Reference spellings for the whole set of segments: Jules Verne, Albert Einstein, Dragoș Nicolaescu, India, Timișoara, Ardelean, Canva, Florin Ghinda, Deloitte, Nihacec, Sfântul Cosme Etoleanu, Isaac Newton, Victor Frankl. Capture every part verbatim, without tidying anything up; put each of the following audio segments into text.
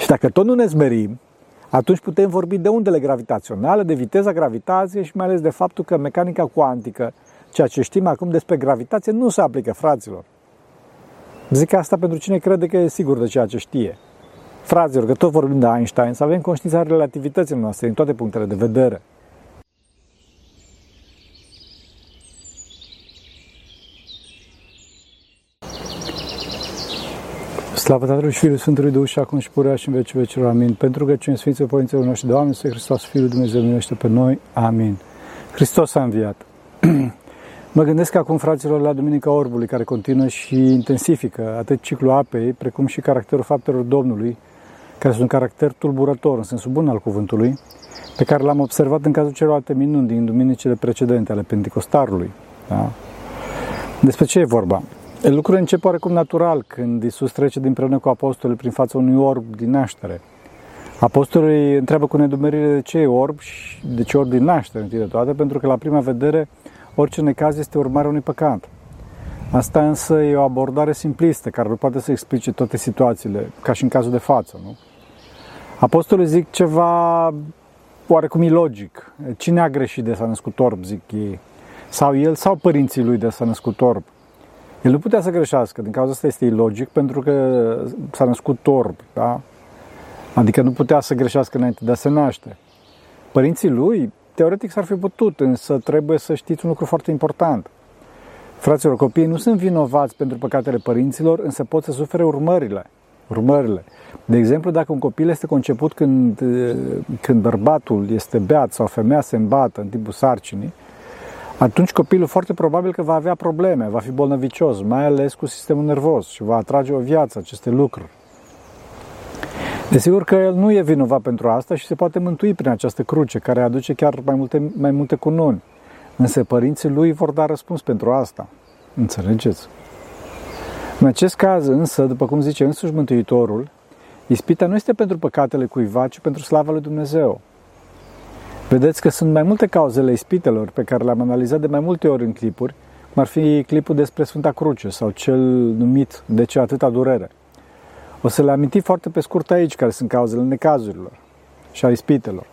Și dacă tot nu ne zmerim, atunci putem vorbi de undele gravitaționale, de viteza gravitației și mai ales de faptul că mecanica cuantică, ceea ce știm acum despre gravitație, nu se aplică, fraților. Zic asta pentru cine crede că e sigur de ceea ce știe. Fraților, că tot vorbim de Einstein, să avem conștiința relativității noastre din toate punctele de vedere. Slavă Tatălui și Fiului Sfântului Duh și acum și purea și în vecii vecilor. Amin. Pentru că cine Sfinților Părinților noștri, Doamne, Iisuse Hristos, Fiul Dumnezeu, miluiește pe noi. Amin. Hristos a înviat. Mă gândesc acum, fraților, la Duminica Orbului, care continuă și intensifică atât ciclul apei, precum și caracterul faptelor Domnului, care sunt un caracter tulburător, în sensul bun al cuvântului, pe care l-am observat în cazul celorlalte minuni din duminicile precedente ale Pentecostarului. Da? Despre ce e vorba? Lucrurile încep oarecum natural când Iisus trece dinpreună cu apostolii prin fața unui orb din naștere. Apostolii întreabă cu nedumerire de ce e orb și de ce orb din naștere, întâi de toate, pentru că la prima vedere orice necaz este urmarea unui păcat. Asta însă e o abordare simplistă care nu poate să explice toate situațiile, ca și în cazul de față, nu? Apostolii zic ceva oarecum ilogic. Cine a greșit de s-a născut orb, zic ei? Sau el sau părinții lui de s-a născut orb? El nu putea să greșească, din cauza asta este ilogic, pentru că s-a născut orb, da? Adică nu putea să greșească înainte de a se naște. Părinții lui, teoretic, s-ar fi putut, însă trebuie să știți un lucru foarte important. Fraților, copiii nu sunt vinovați pentru păcatele părinților, însă pot să sufere urmările. urmările. De exemplu, dacă un copil este conceput când, când bărbatul este beat sau femeia se îmbată în timpul sarcinii, atunci copilul foarte probabil că va avea probleme, va fi bolnăvicios, mai ales cu sistemul nervos și va atrage o viață aceste lucruri. Desigur că el nu e vinovat pentru asta și se poate mântui prin această cruce, care aduce chiar mai multe, mai multe cununi. Însă părinții lui vor da răspuns pentru asta. Înțelegeți? În acest caz însă, după cum zice însuși Mântuitorul, ispita nu este pentru păcatele cuiva, ci pentru slava lui Dumnezeu. Vedeți că sunt mai multe cauzele ispitelor pe care le-am analizat de mai multe ori în clipuri, cum ar fi clipul despre Sfânta Cruce sau cel numit De ce atâta durere. O să le aminti foarte pe scurt aici care sunt cauzele necazurilor și a ispitelor.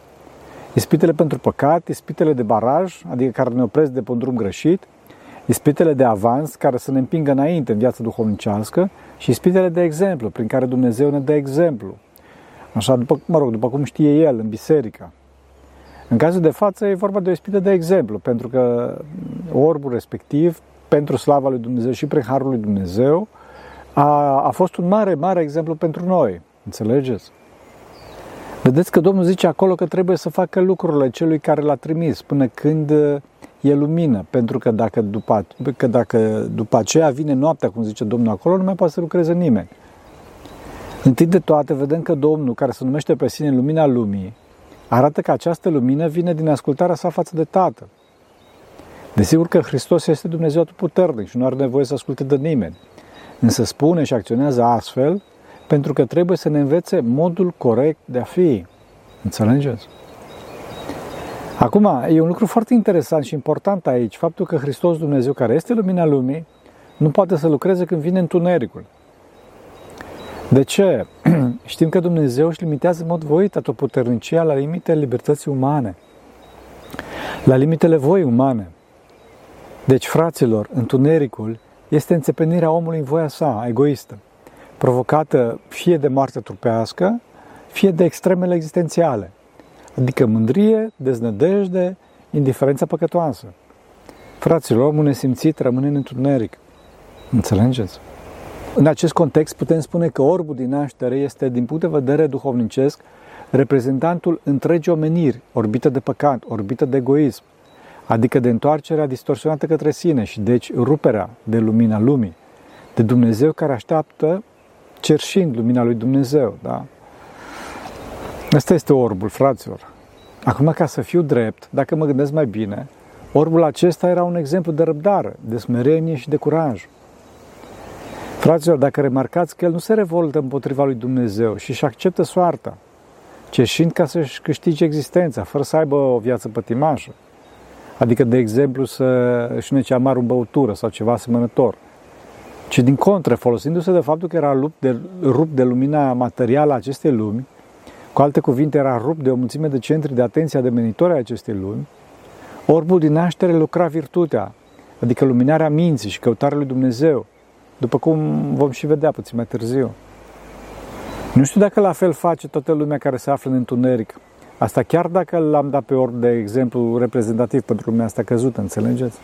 Ispitele pentru păcat, ispitele de baraj, adică care ne opresc de pe un drum greșit, ispitele de avans, care să ne împingă înainte în viața duhovnicească și ispitele de exemplu, prin care Dumnezeu ne dă exemplu. Așa, după, mă rog, după cum știe El în biserică. În cazul de față e vorba de o ispită de exemplu, pentru că orbul respectiv, pentru slava lui Dumnezeu și prin harul lui Dumnezeu, a, a fost un mare, mare exemplu pentru noi. Înțelegeți? Vedeți că Domnul zice acolo că trebuie să facă lucrurile celui care l-a trimis până când e lumină, pentru că dacă după, că dacă după aceea vine noaptea, cum zice Domnul acolo, nu mai poate să lucreze nimeni. Întâi de toate vedem că Domnul, care se numește pe sine Lumina Lumii, arată că această lumină vine din ascultarea sa față de Tatăl. Desigur că Hristos este Dumnezeu atotputernic și nu are nevoie să asculte de nimeni, însă spune și acționează astfel pentru că trebuie să ne învețe modul corect de a fi. Înțelegeți? Acum, e un lucru foarte interesant și important aici, faptul că Hristos Dumnezeu, care este Lumina Lumii, nu poate să lucreze când vine întunericul. De ce? Știm că Dumnezeu își limitează în mod voit atotputernicia la limitele libertății umane, la limitele voii umane. Deci, fraților, întunericul este înțepenirea omului în voia sa, egoistă, provocată fie de moartea trupească, fie de extremele existențiale, adică mândrie, deznădejde, indiferența păcătoasă. Fraților, omul nesimțit rămâne în întuneric. Înțelegeți? În acest context putem spune că orbul din naștere este, din punct de vedere duhovnicesc, reprezentantul întregii omeniri, orbită de păcat, orbită de egoism, adică de întoarcerea distorsionată către sine și deci ruperea de lumina lumii, de Dumnezeu care așteaptă cerșind lumina lui Dumnezeu. Da? Asta este orbul, fraților. Acum, ca să fiu drept, dacă mă gândesc mai bine, orbul acesta era un exemplu de răbdare, de smerenie și de curaj. Fraților, dacă remarcați că el nu se revoltă împotriva lui Dumnezeu și își acceptă soarta, cerșind ca să-și câștige existența, fără să aibă o viață pătimașă, adică, de exemplu, să își nece amar o băutură sau ceva asemănător, ci din contră, folosindu-se de faptul că era rupt de, rupt de lumina materială a acestei lumi, cu alte cuvinte, era rupt de o mulțime de centri de atenție ademenitori ai acestei lumi, orbul din naștere lucra virtutea, adică luminarea minții și căutarea lui Dumnezeu, după cum vom și vedea puțin mai târziu. Nu știu dacă la fel face toată lumea care se află în întuneric. Asta chiar dacă l-am dat pe orb de exemplu reprezentativ pentru lumea asta căzută, înțelegeți?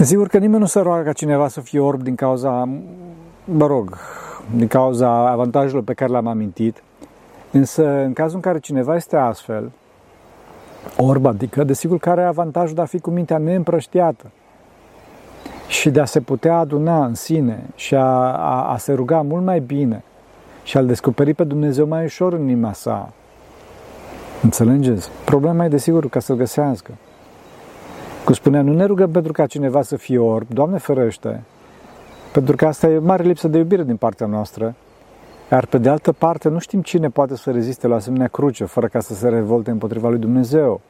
Sigur că nimeni nu se roagă ca cineva să fie orb din cauza, mă rog, din cauza avantajelor pe care le-am amintit, însă în cazul în care cineva este astfel, orb, adică, desigur că are avantajul de a fi cu mintea neîmprăștiată și de a se putea aduna în sine și a, a, a se ruga mult mai bine și a-L descoperi pe Dumnezeu mai ușor în inima sa. Înțelegeți? Problema e desigur ca să-L găsească. Cum spunea, nu ne rugăm pentru ca cineva să fie orb, Doamne ferește, pentru că asta e mare lipsă de iubire din partea noastră, iar pe de altă parte nu știm cine poate să reziste la asemenea cruce, fără ca să se revolte împotriva lui Dumnezeu.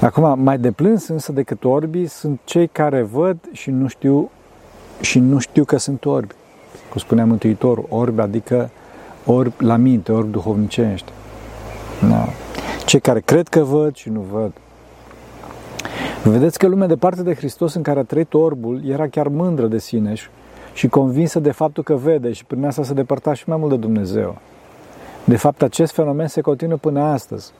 Acum, mai deplâns însă decât orbii sunt cei care văd și nu știu, și nu știu că sunt orbi. Cum spunea Mântuitorul, orbi adică orbi la minte, orbi duhovnicești. Da. Cei care cred că văd și nu văd. Vedeți că lumea departe de Hristos în care a trăit orbul era chiar mândră de sine și convinsă de faptul că vede și prin asta se depărta și mai mult de Dumnezeu. De fapt, acest fenomen se continuă până astăzi.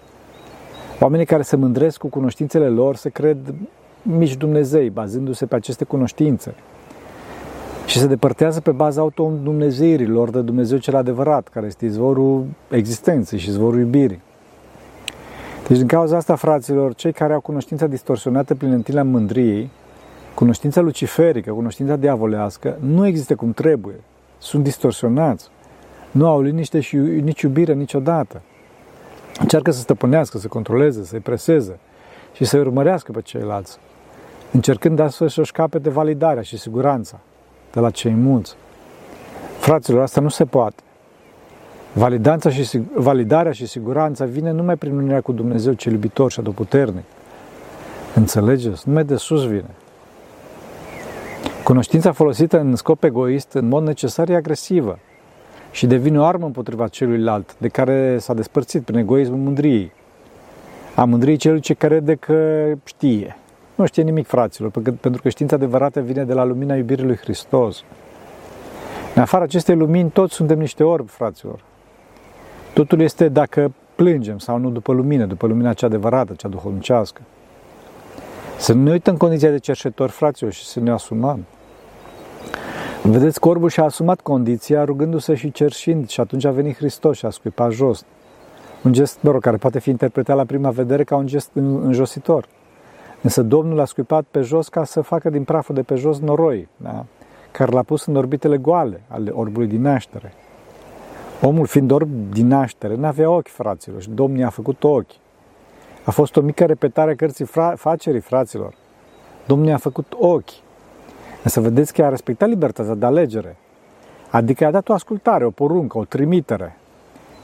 Oamenii care se mândresc cu cunoștințele lor se cred mici Dumnezei, bazându-se pe aceste cunoștințe. Și se depărtează pe baza autodumnezeirii lor de Dumnezeu cel adevărat, care este izvorul existenței și izvorul iubirii. Deci, din cauza asta, fraților, cei care au cunoștința distorsionată prin lentila mândriei, cunoștința luciferică, cunoștința diavolească, nu există cum trebuie. Sunt distorsionați. Nu au liniște și nici iubire niciodată. Încearcă să stăpânească, să controleze, să-i preseze și să-i urmărească pe ceilalți, încercând astfel să-și capete validarea și siguranța de la cei mulți. Fraților, asta nu se poate. Validanța și, validarea și siguranța vine numai prin unirea cu Dumnezeu cel iubitor și adoputernic. Înțelegeți? Numai de sus vine. Cunoștința folosită în scop egoist, în mod necesar, e agresivă și devine o armă împotriva celuilalt, de care s-a despărțit prin egoismul mândriei. A mândriei celui ce crede că știe. Nu știe nimic, fraților, pentru că știința adevărată vine de la lumina iubirii lui Hristos. În afara acestei lumini, toți suntem niște orbi, fraților. Totul este dacă plângem sau nu după lumină, după lumina cea adevărată, cea duhovnicească. Să nu ne uităm în condiția de cerșetori, fraților, și să ne asumăm. Vedeți că orbul și-a asumat condiția rugându-se și cerșind și atunci a venit Hristos și a scuipat jos. Un gest, mă rog, care poate fi interpretat la prima vedere ca un gest înjositor. Însă Domnul l-a scuipat pe jos ca să facă din praful de pe jos noroi, da? Care l-a pus în orbitele goale ale orbului din naștere. Omul fiind orb din naștere, n-avea ochi, fraților, și Domnul i-a făcut ochi. A fost o mică repetare a cărții fra- facerii, fraților. Domnul i-a făcut ochi. Însă vedeți că a respectat libertatea de alegere. Adică a dat o ascultare, o poruncă, o trimitere.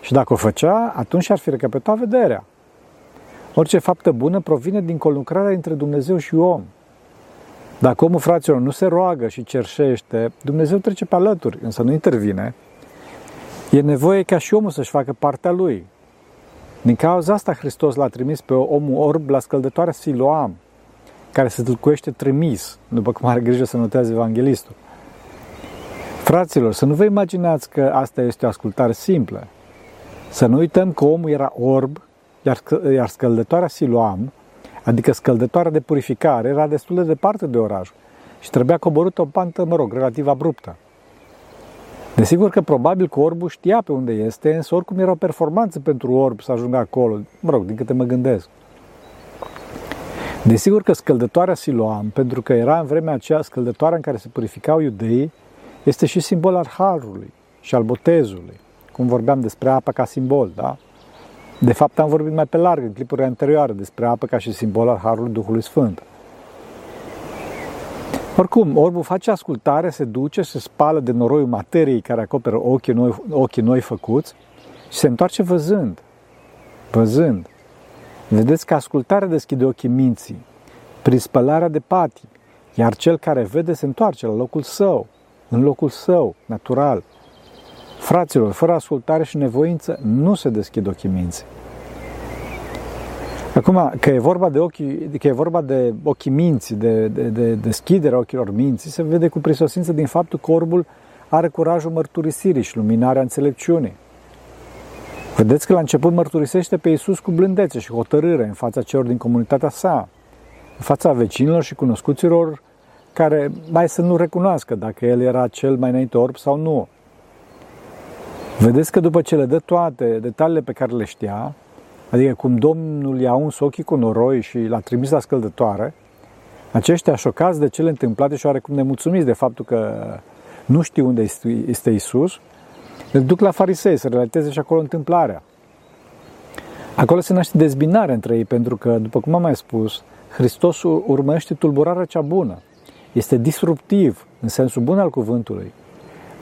Și dacă o făcea, atunci ar fi recăpătat vederea. Orice faptă bună provine din conlucrarea între Dumnezeu și om. Dacă omul, fraților, nu se roagă și cerșește, Dumnezeu trece pe alături, însă nu intervine. E nevoie ca și omul să-și facă partea lui. Din cauza asta Hristos l-a trimis pe omul orb la scăldătoarea Siloam, care se tâlcuiește trimis, după cum are grijă să notează evanghelistul. Fraților, să nu vă imaginați că asta este o ascultare simplă. Să nu uităm că omul era orb, iar, iar scăldătoarea Siloam, adică scăldătoarea de purificare, era destul de departe de oraș și trebuia coborâtă o pantă, mă rog, relativ abruptă. Desigur că probabil că orbul știa pe unde este, însă oricum era o performanță pentru orb să ajungă acolo, mă rog, din câte mă gândesc. Desigur că scăldătoarea Siloam, pentru că era în vremea aceea scăldătoarea în care se purificau iudeii, este și simbol al harului și al botezului, cum vorbeam despre apă ca simbol, da? De fapt, am vorbit mai pe larg în clipurile anterioare despre apă ca și simbol al harului Duhului Sfânt. Oricum, orbul face ascultare, se duce, se spală de noroiul materiei care acoperă ochii noi, ochii noi făcuți și se întoarce văzând, văzând. Vedeți că ascultarea deschide ochii minții, prin spălarea de patii, Iar cel care vede se întoarce la locul său, în locul său, natural. Fraților, fără ascultare și nevoință, nu se deschid ochii minții. Acum, că e vorba de ochii, că e vorba de ochii minții, de, de, de deschiderea ochilor minții, se vede cu prisosință din faptul că orbul are curajul mărturisirii și luminarea înțelepciunii. Vedeți că la început mărturisește pe Iisus cu blândețe și hotărâre în fața celor din comunitatea sa, în fața vecinilor și cunoscuților care mai să nu recunoască dacă el era cel mai înainte orb sau nu. Vedeți că după ce le dă toate detaliile pe care le știa, adică cum Domnul i-a uns ochii cu noroi și l-a trimis la scăldătoare, aceștia, șocați de cele întâmplate și oarecum nemulțumiți de faptul că nu știu unde este Iisus, îl duc la farisei să relateze și acolo întâmplarea. Acolo se naște dezbinare între ei, pentru că, după cum am mai spus, Hristos urmărește tulburarea cea bună. Este disruptiv, în sensul bun al cuvântului.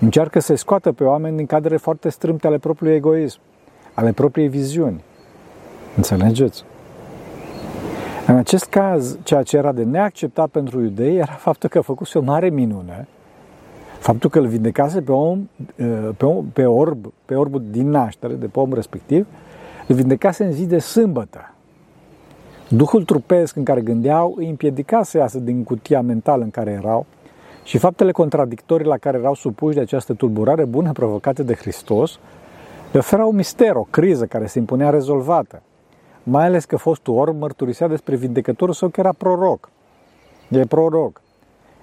Încearcă să-i scoată pe oameni din cadre foarte strâmte ale propriului egoism, ale propriei viziuni. Înțelegeți? În acest caz, ceea ce era de neacceptat pentru iudei era faptul că a făcut o mare minune, faptul că îl vindecase pe om, pe, om, pe orb, pe orbul din naștere, de pe om respectiv, îl vindecase în zi de sâmbătă. Duhul trupesc în care gândeau îi împiedica să iasă din cutia mentală în care erau și faptele contradictorii la care erau supuși de această tulburare bună provocată de Hristos le oferau un mister, o criză care se impunea rezolvată, mai ales că fostul orb mărturisea despre vindecătorul său că era proroc. E proroc.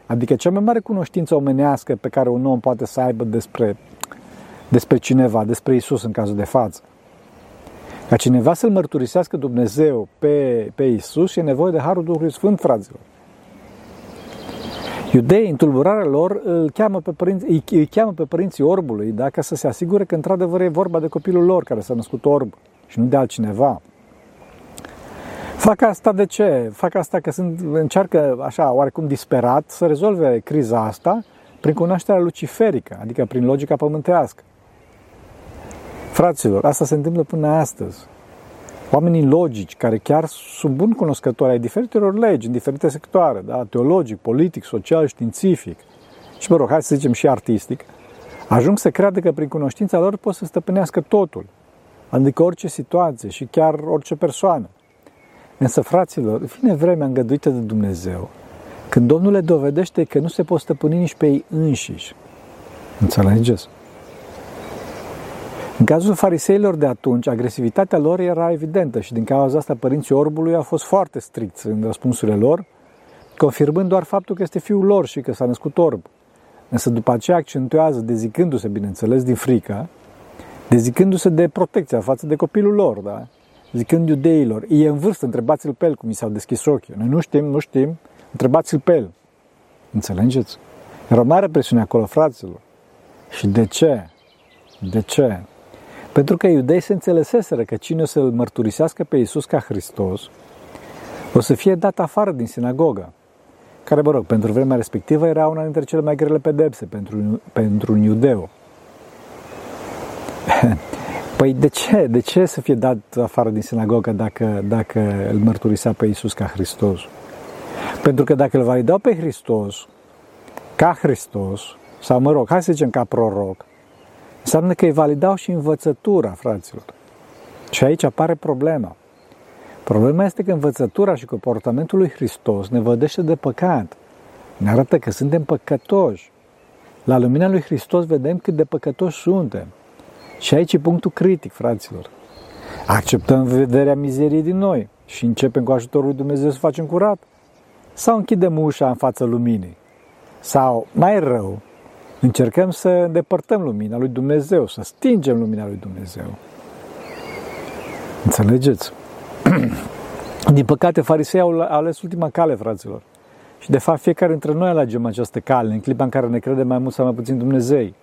Adică cea mai mare cunoștință omenească pe care un om poate să aibă despre, despre cineva, despre Iisus în cazul de față. Ca cineva să-L mărturisească Dumnezeu pe, pe Iisus, e nevoie de Harul Duhului Sfânt, fraților. Iudeii, în tulburarea lor, îl cheamă pe părinți, îi, îi cheamă pe părinții orbului, da, ca să se asigure că într-adevăr e vorba de copilul lor care s-a născut orb și nu de altcineva. Fac asta de ce? Fac asta că sunt, încearcă, așa, oarecum disperat, să rezolve criza asta prin cunoașterea luciferică, adică prin logica pământească. Fraților, asta se întâmplă până astăzi. Oamenii logici, care chiar sunt buni cunoscători ai diferitelor legi, în diferite sectoare, da? Teologic, politic, social, științific și, mă rog, hai să zicem și artistic, ajung să creadă că prin cunoștința lor pot să stăpânească totul, adică orice situație și chiar orice persoană. Însă, fraților, vine vremea îngăduită de Dumnezeu, când Domnul le dovedește că nu se pot stăpâni nici pe ei înșiși. Înțelegeți? În cazul fariseilor de atunci, agresivitatea lor era evidentă și din cauza asta părinții orbului au fost foarte stricți în răspunsurile lor, confirmând doar faptul că este fiul lor și că s-a născut orb. Însă după aceea accentuează, dezicându-se, bineînțeles, din frică, dezicându-se de protecția față de copilul lor, da? Zicând iudeilor, e în vârstă, întrebați-l pe el cum i s-au deschis ochii. Noi nu știm, nu știm, întrebați-l pe el. Înțelegeți? Era o mare presiune acolo, fraților. Și de ce? De ce? Pentru că iudeii se înțeleseseră că cine o să-L mărturisească pe Iisus ca Hristos o să fie dat afară din sinagogă, care, mă rog, pentru vremea respectivă era una dintre cele mai grele pedepse pentru, pentru un iudeu. Păi de ce? De ce să fie dat afară din sinagogă dacă, dacă îl mărturisea pe Iisus ca Hristos? Pentru că dacă îl validau pe Hristos, ca Hristos, sau mă rog, hai să zicem ca proroc, înseamnă că îi validau și învățătura, fraților. Și aici apare problema. Problema este că învățătura și comportamentul lui Hristos ne vădește de păcat. Ne arată că suntem păcătoși. La lumina lui Hristos vedem cât de păcătoși suntem. Și aici e punctul critic, fraților. Acceptăm vederea mizeriei din noi și începem cu ajutorul lui Dumnezeu să facem curat? Sau închidem ușa în fața luminii? Sau, mai rău, încercăm să îndepărtăm lumina lui Dumnezeu, să stingem lumina lui Dumnezeu. Înțelegeți? Din păcate, farisei au ales ultima cale, fraților. Și, de fapt, fiecare dintre noi alegem această cale, în clipa în care ne credem mai mult sau mai puțin Dumnezei.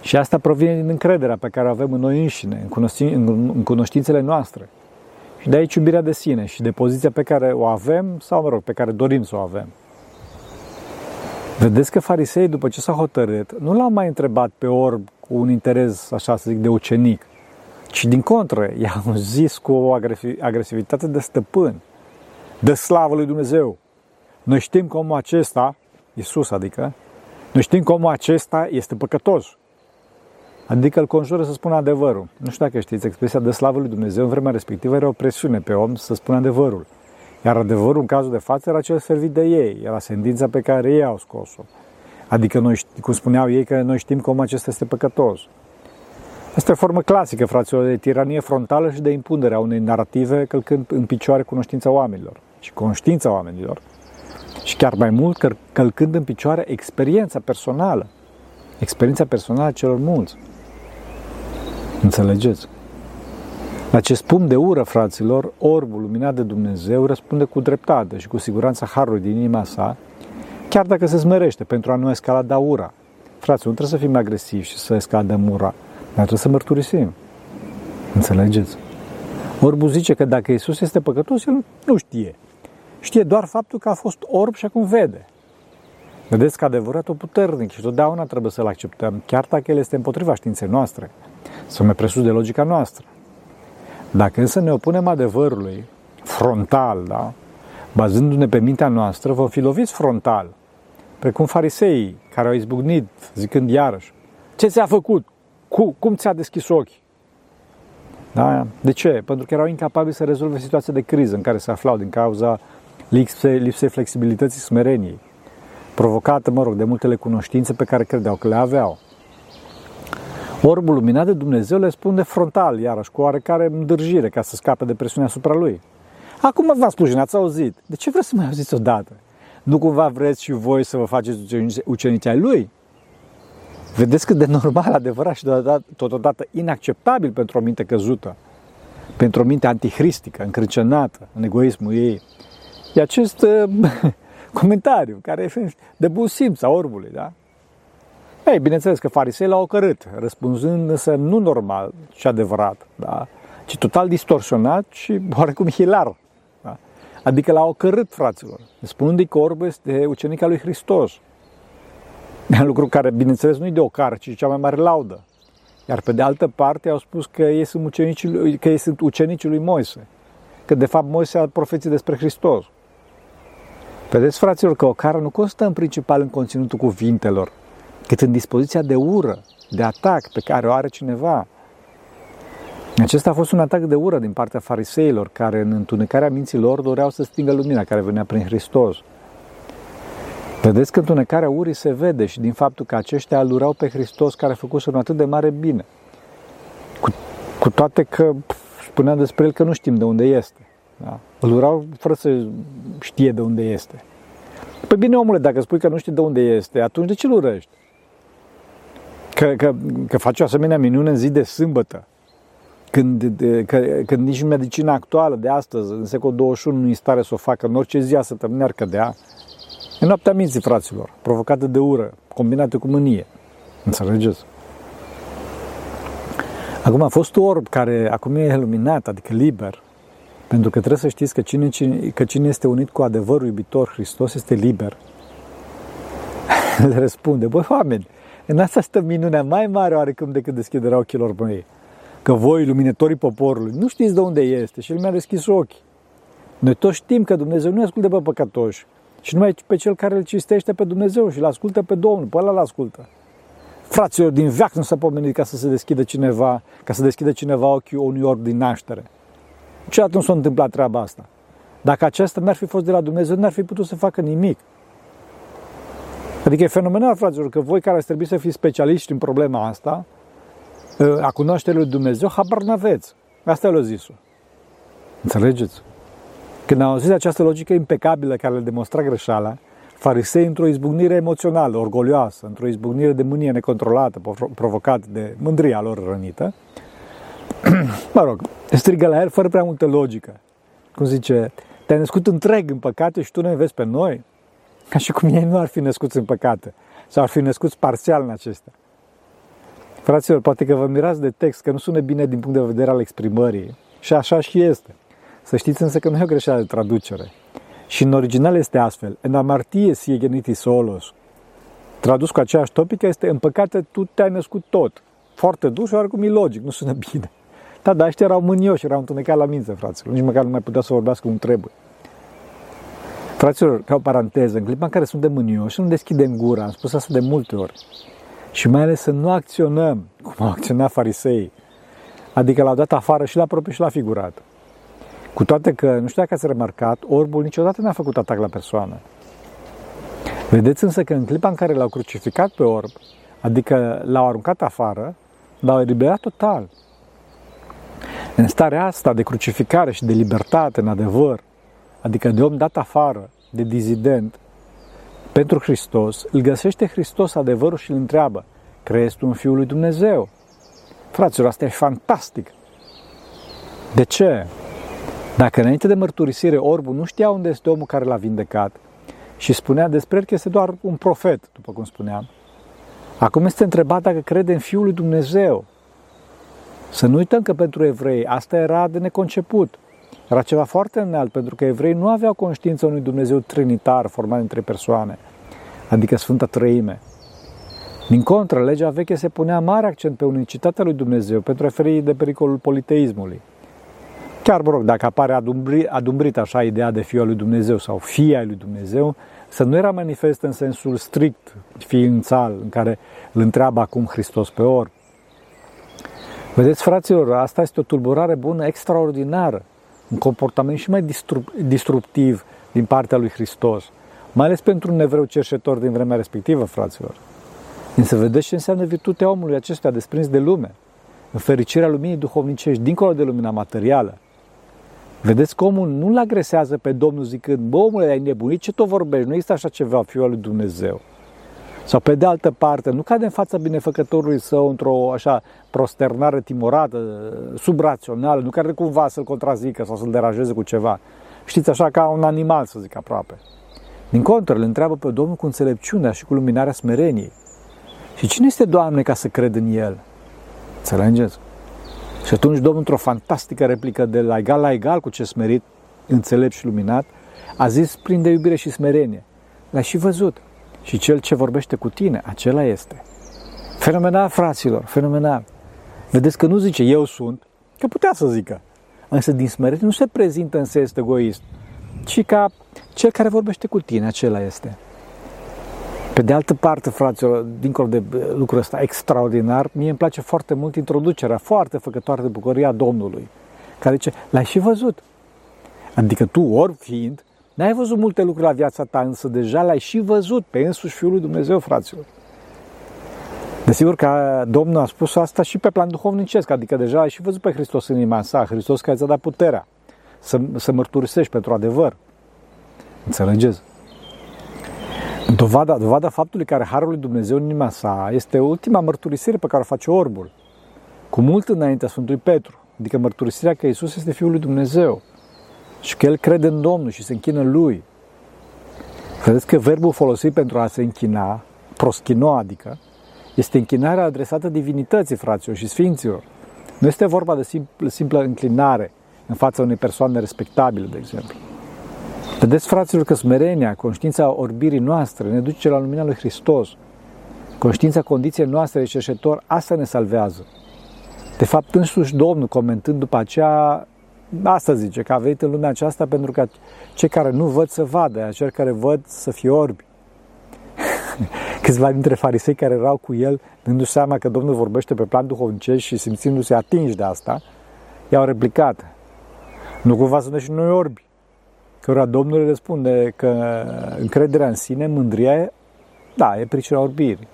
Și asta provine din încrederea pe care o avem în noi înșine, în cunoștințele noastre. Și de aici iubirea de sine și de poziția pe care o avem, sau, mă rog, pe care dorim să o avem. Vedeți că fariseii, după ce s-au hotărât, nu l-au mai întrebat pe orb cu un interes, așa să zic, de ucenic, ci din contră, i-au zis cu o agresivitate de stăpân, de slavă lui Dumnezeu, Noi știm că omul acesta, Iisus adică, noi știm că omul acesta este păcătos. Adică îl conjură să spună adevărul. Nu știu dacă știți, expresia "de slavă lui Dumnezeu" în vremea respectivă era o presiune pe om să spună adevărul. Iar adevărul, în cazul de față, era cel servit de ei, era sentința pe care ei au scos-o. Adică, noi, cum spuneau ei, că noi știm că omul acesta este păcătos. Asta e o formă clasică, fraților, de tiranie frontală și de impunere a unei narrative călcând în picioare cunoștința oamenilor și conștiința oamenilor. Și chiar mai mult, călcând în picioare experiența personală, experiența personală a celor mulți. Înțelegeți? La acest pumn de ură, fraților, orbul luminat de Dumnezeu răspunde cu dreptate și cu siguranța harului din inima sa, chiar dacă se smerește pentru a nu escalada ura. Frații, nu trebuie să fim agresivi și să escaladăm ura, dar trebuie să mărturisim. Înțelegeți? Orbul zice că dacă Iisus este păcătos, el nu știe. Știe doar faptul că a fost orb și acum vede. Vedeți că adevăratul puternic și totdeauna trebuie să-l acceptăm, chiar dacă el este împotriva științei noastre, sau mai presus de logica noastră. Dacă însă ne opunem adevărului, frontal, da, bazându-ne pe mintea noastră, vom fi loviți frontal, precum fariseii care au izbucnit, zicând iarăși, ce ți-a făcut? Cu? Cum ți-a deschis ochii? Da? De ce? Pentru că erau incapabili să rezolve situația de criză în care se aflau din cauza lipsei, lipsei flexibilității smereniei, provocată, mă rog, de multele cunoștințe pe care credeau că le aveau. Orbul luminat de Dumnezeu le spune frontal, iarăși, cu oarecare îndârjire, ca să scape de presiunea asupra lui. Acum v-am spus și n-ați auzit. De ce vreți să mai auziți odată? Nu cumva vreți și voi să vă faceți ucenici ai lui? Vedeți cât de normal, adevărat și totodată inacceptabil pentru o minte căzută, pentru o minte antihristică, încrâncenată în egoismul ei. E acest uh, comentariu care e de bun simț a orbului, da? Ei, bineînțeles că farisei l-au ocărât, răspunzând însă nu normal și adevărat, da? Ci total distorsionat și oarecum hilar. Da? Adică l-au ocărât, fraților, spunându-i că orbul este ucenica lui Hristos. Lucru care, bineînțeles, nu e de ocară, ci cea mai mare laudă. Iar pe de altă parte au spus că ei sunt ucenicii lui, că ei sunt ucenicii lui Moise, că de fapt Moise a profeții despre Hristos. Vedeți, fraților, că ocară nu constă în principal în conținutul cuvintelor, cât în dispoziția de ură, de atac pe care o are cineva. Acesta a fost un atac de ură din partea fariseilor, care în întunecarea minții lor doreau să stingă lumina care venea prin Hristos. Vedeți că întunecarea urii se vede și din faptul că aceștia îl urau pe Hristos, care a făcut un atât de mare bine, cu, cu toate că spunea despre el că nu știm de unde este. Da? Îl urau fără să știe de unde este. Păi bine, omule, dacă spui că nu știi de unde este, atunci de ce îl urăști? Că, că, că faci o asemenea minune în zi de sâmbătă, când, de, că, când nici medicina actuală de astăzi, în secolul douăzeci și unu, nu e stare să o facă, în orice zi a săptămânii ar cădea. E noaptea minții, fraților, provocată de ură, combinată cu mânie. Înțelegeți? Acum a fost un orb care acum e luminat, adică liber, pentru că trebuie să știți că cine, cine, că cine este unit cu adevărul iubitor, Hristos, este liber. Le răspunde, băi, oameni, în asta stă minunea mai mare oarecum decât deschiderea ochilor mei. Că voi, luminătorii poporului, nu știți de unde este și el mi-a deschis ochii. Noi toți știm că Dumnezeu nu ascultă pe păcătoși, și numai pe cel care îl cistește pe Dumnezeu și îl ascultă pe Domnul, pe ăla îl ascultă. Fraților, din veac nu s-a pomenit ca să se deschidă cineva, ca să deschidă cineva ochii unui orb din naștere. Niciodată nu s-a întâmplat treaba asta. Dacă aceasta n-ar fi fost de la Dumnezeu, n-ar fi putut să facă nimic. Adică e fenomenal, fraților, că voi care ați trebuit să fiți specialiști în problema asta, a cunoașterii lui Dumnezeu, habar n-aveți. Asta le-a zis-o. Înțelegeți? Când au auzit această logică impecabilă care le demonstra greșeala, farisei, într-o izbucnire emoțională, orgolioasă, într-o izbucnire de mânie necontrolată, provocată de mândria lor rănită, mă rog, strigă la el fără prea multă logică. Cum zice, te-ai născut întreg în păcate și tu ne vezi pe noi? Ca și cum ei nu ar fi născuți în păcate, sau ar fi născuți parțial în acestea. Fraților, poate că vă mirați de text, că nu sună bine din punct de vedere al exprimării. Și așa și este. Să știți însă că nu e o greșeală de traducere. Și în original este astfel. În amartie si genitis solos. Tradus cu aceeași topică este, în păcate tu te-ai născut tot. Foarte dur și oricum e logic, nu sună bine. Da, dar ăștia erau mânioși, erau întunecați la mință, fraților. Nici măcar nu mai putea să vorbească cum trebuie. Fraților, ca o paranteză, în clipa în care suntem mânioși, nu deschidem gura, am spus asta de multe ori. Și mai ales să nu acționăm cum au acționat fariseii, adică l-au dat afară și la propriu și la figurat. Cu toate că, nu știu dacă ați remarcat, orbul niciodată n-a făcut atac la persoană. Vedeți însă că în clipa în care l-au crucificat pe orb, adică l-au aruncat afară, l-au eliberat total. În starea asta de crucificare și de libertate, în adevăr, adică de om dat afară, de dizident, pentru Hristos, îl găsește Hristos adevărul și îl întreabă: crezi tu în Fiul lui Dumnezeu? Fraților, asta e fantastic! De ce? Dacă înainte de mărturisire orbul nu știa unde este omul care l-a vindecat și spunea despre el că este doar un profet, după cum spuneam, acum este întrebat dacă crede în Fiul lui Dumnezeu. Să nu uităm că pentru evrei asta era de neconceput. Era ceva foarte înalt, pentru că evrei nu aveau conștiința unui Dumnezeu trinitar format din trei persoane, adică Sfânta Trăime. Din contră, legea veche se punea mare accent pe unicitatea lui Dumnezeu pentru a feri de pericolul politeismului. Chiar, mă rog, dacă apare adumbri, adumbrit așa ideea de Fiul lui Dumnezeu sau Fia lui Dumnezeu, să nu era manifest în sensul strict ființal în care îl întreabă acum Hristos pe orb. Vedeți, fraților, asta este o tulburare bună extraordinară, un comportament și mai disruptiv din partea lui Hristos, mai ales pentru un evreu cerșetor din vremea respectivă, fraților. Însă vedeți ce înseamnă virtutea omului acestuia desprins de lume, în fericirea luminii duhovnicești, dincolo de lumina materială. Vedeți că omul nu-l agresează pe Domnul zicând: bă, omule, ai nebunit, ce tot vorbești, nu există așa ceva, Fiul lui Dumnezeu. Sau pe de altă parte, nu cade în fața binefăcătorului său într-o așa prosternare timorată, subrațională, nu care cumva să-l contrazică sau să-l deranjeze cu ceva. Știți, așa ca un animal, să zic aproape. Din contră, îl întreabă pe Domnul cu înțelepciunea și cu luminarea smereniei. Și cine este, Doamne, ca să cred în El? Înțelegeți? Și atunci Domnul, într-o fantastică replică de la egal la egal cu ce smerit, înțelept și luminat, a zis plin de iubire și smerenie: l-ai și văzut. Și cel ce vorbește cu tine, acela este. Fenomenal, fraților, fenomenal. Vedeți că nu zice: eu sunt, că putea să zică. Însă din smerenie nu se prezintă în sens egoist, ci ca cel care vorbește cu tine, acela este. Pe de altă parte, fraților, dincolo de lucrul ăsta extraordinar, mie îmi place foarte mult introducerea foarte făcătoare de bucuria Domnului, care zice: l-ai și văzut. Adică tu, orb fiind, n-ai văzut multe lucruri la viața ta, însă deja l-ai și văzut pe însuși Fiul lui Dumnezeu, fraților. Desigur că Domnul a spus asta și pe plan duhovnicesc, adică deja l-ai și văzut pe Hristos în inima sa, Hristos care ți-a dat puterea să, să mărturisești pentru adevăr. Înțelegeți? Dovada, dovada faptului că are harul lui Dumnezeu în inima sa este ultima mărturisire pe care o face orbul, cu mult înaintea Sfântului Petru, adică mărturisirea că Iisus este Fiul lui Dumnezeu și că el crede în Domnul și se închină lui. Vedeți că verbul folosit pentru a se închina, proschino adică, este închinarea adresată divinității, fraților, și sfinților. Nu este vorba de simpl, simplă înclinare în fața unei persoane respectabile, de exemplu. Vedeți, fraților, că smerenia, conștiința orbirii noastre, ne duce la lumina lui Hristos. Conștiința condiției noastre de cerșetor, asta ne salvează. De fapt, însuși Domnul, comentând după aceea, asta zice, că a venit în lumea aceasta pentru ca cei care nu văd să vadă, iar cei care văd să fie orbi. Câțiva dintre farisei care erau cu el, dându-și seama că Domnul vorbește pe plan duhovnicesc și simțindu-se atinși de asta, i-au replicat: nu cumva suntem și noi orbi? Căruia Domnul le răspunde că încrederea în sine, mândria, da, e pricina orbirii.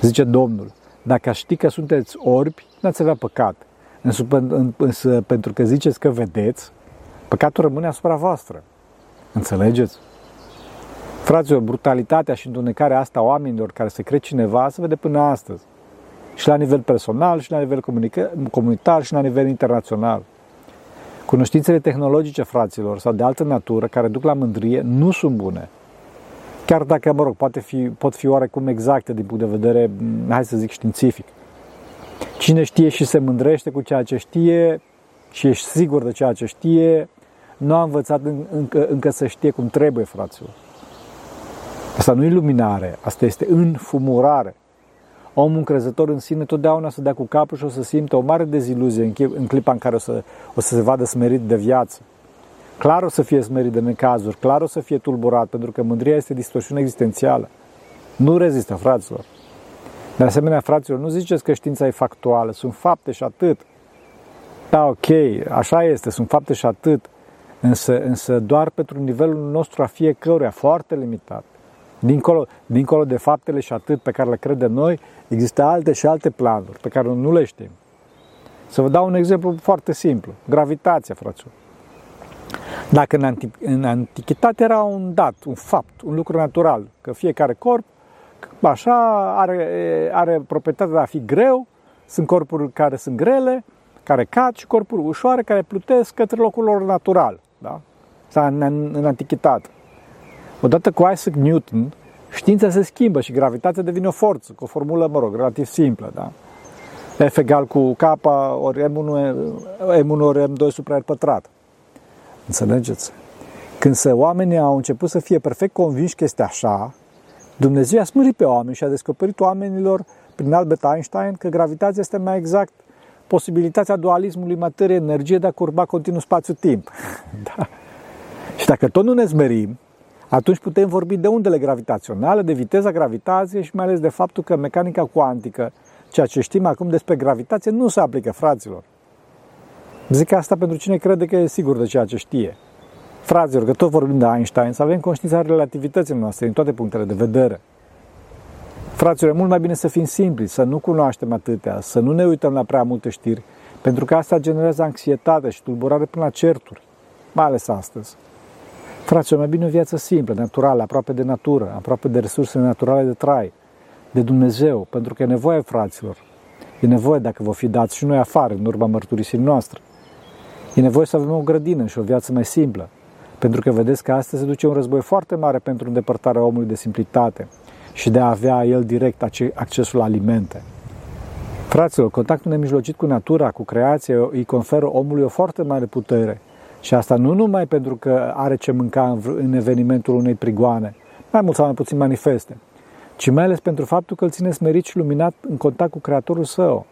Zice Domnul: dacă aș ști că sunteți orbi, n-ați avea păcat. Însă pentru că ziceți că vedeți, păcatul rămâne asupra voastră. Înțelegeți? Fraților, brutalitatea și întunecarea asta a oamenilor care se cred cineva se vede până astăzi. Și la nivel personal, și la nivel comunic- comunitar, și la nivel internațional. Cunoștințele tehnologice, fraților, sau de altă natură, care duc la mândrie, nu sunt bune. Chiar dacă, mă rog, poate fi, pot fi oarecum exacte din punct de vedere, hai să zic, științific. Cine știe și se mândrește cu ceea ce știe și ești sigur de ceea ce știe, nu a învățat încă, încă să știe cum trebuie, fraților. Asta nu e luminare, asta este înfumurare. Omul încrezător în sine totdeauna o să dea cu capul și o să simtă o mare deziluzie în clipa în care o să, o să se vadă smerit de viață. Clar o să fie smerit de necazuri, clar o să fie tulburat, pentru că mândria este distorsiune existențială. Nu rezistă, fraților. De asemenea, fraților, nu ziceți că știința e factuală, sunt fapte și atât. Da, ok, așa este, sunt fapte și atât, însă, însă doar pentru nivelul nostru a fiecăruia, foarte limitat. Dincolo, dincolo de faptele și atât pe care le credem noi, există alte și alte planuri pe care nu le știm. Să vă dau un exemplu foarte simplu, gravitația, fraților. Dacă în, anti, în antichitate era un dat, un fapt, un lucru natural, că fiecare corp, așa, are, are proprietatea de a fi greu, sunt corpuri care sunt grele, care cad și corpuri ușoare, care plutesc către locul lor natural, da? Sau în, în, în antichitate. Odată cu Isaac Newton, știința se schimbă și gravitația devine o forță, cu o formulă, mă rog, relativ simplă, da? F egal cu K ori M unu ori M doi supra R pătrat. Înțelegeți? Când se, oamenii au început să fie perfect convinși că este așa, Dumnezeu i-a smurit pe oameni și a descoperit oamenilor, prin Albert Einstein, că gravitația este mai exact posibilitatea dualismului materie-energie de a curba continuu spațiu-timp. Da. Și dacă tot nu ne zmerim, atunci putem vorbi de undele gravitaționale, de viteza gravitației și mai ales de faptul că mecanica cuantică, ceea ce știm acum despre gravitație, nu se aplică, fraților. Zic asta pentru cine crede că e sigur de ceea ce știe. Fraților, că tot vorbim de Einstein, să avem conștiința relativității noastre, din toate punctele de vedere. Fraților, e mult mai bine să fim simpli, să nu cunoaștem atâtea, să nu ne uităm la prea multe știri, pentru că asta generează anxietate și tulburare până la certuri, mai ales astăzi. Fraților, mai bine o viață simplă, naturală, aproape de natură, aproape de resursele naturale de trai, de Dumnezeu, pentru că e nevoie, fraților, e nevoie dacă vă fi dați și noi afară, în urma mărturisirii noastre. E nevoie să avem o grădină și o viață mai simplă, pentru că vedeți că astăzi se duce un război foarte mare pentru îndepărtarea omului de simplitate și de a avea el direct accesul la alimente. Fraților, contactul nemijlocit cu natura, cu creație, îi conferă omului o foarte mare putere. Și asta nu numai pentru că are ce mânca în evenimentul unei prigoane, mai mult sau mai puțin manifeste, ci mai ales pentru faptul că îl ține smerit și luminat în contact cu Creatorul Său.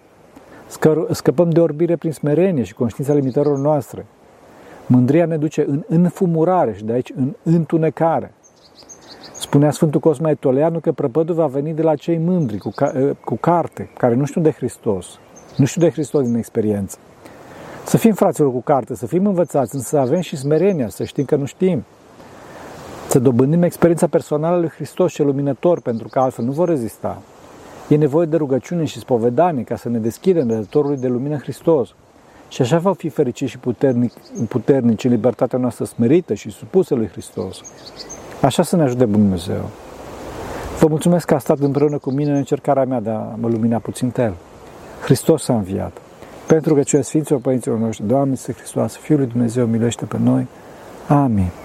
Scăpăm de orbire prin smerenie și conștiința limitărilor noastre. Mândria ne duce în înfumurare și de aici în întunecare. Spunea Sfântul Cosme Etoleanu că prăpădul va veni de la cei mândri cu, ca, cu carte, care nu știu de Hristos, nu știu de Hristos din experiență. Să fim, fraților, cu carte, să fim învățați, însă să avem și smerenia, să știm că nu știm. Să dobândim experiența personală a lui Hristos și luminător, pentru că altfel nu vor rezista. E nevoie de rugăciune și spovedanie ca să ne deschidem rădătorului de lumină Hristos. Și așa vom fi fericiți și puternici, puternici în libertatea noastră smerită și supusă lui Hristos. Așa să ne ajute Bunul Dumnezeu. Vă mulțumesc că a stat împreună cu mine în încercarea mea de a mă lumina puțin tel. Hristos s-a înviat. Pentru că cei Sfinților Părinților noștri, Doamne Iisuse Hristoase, Fiul lui Dumnezeu, miluiește pe noi. Amin.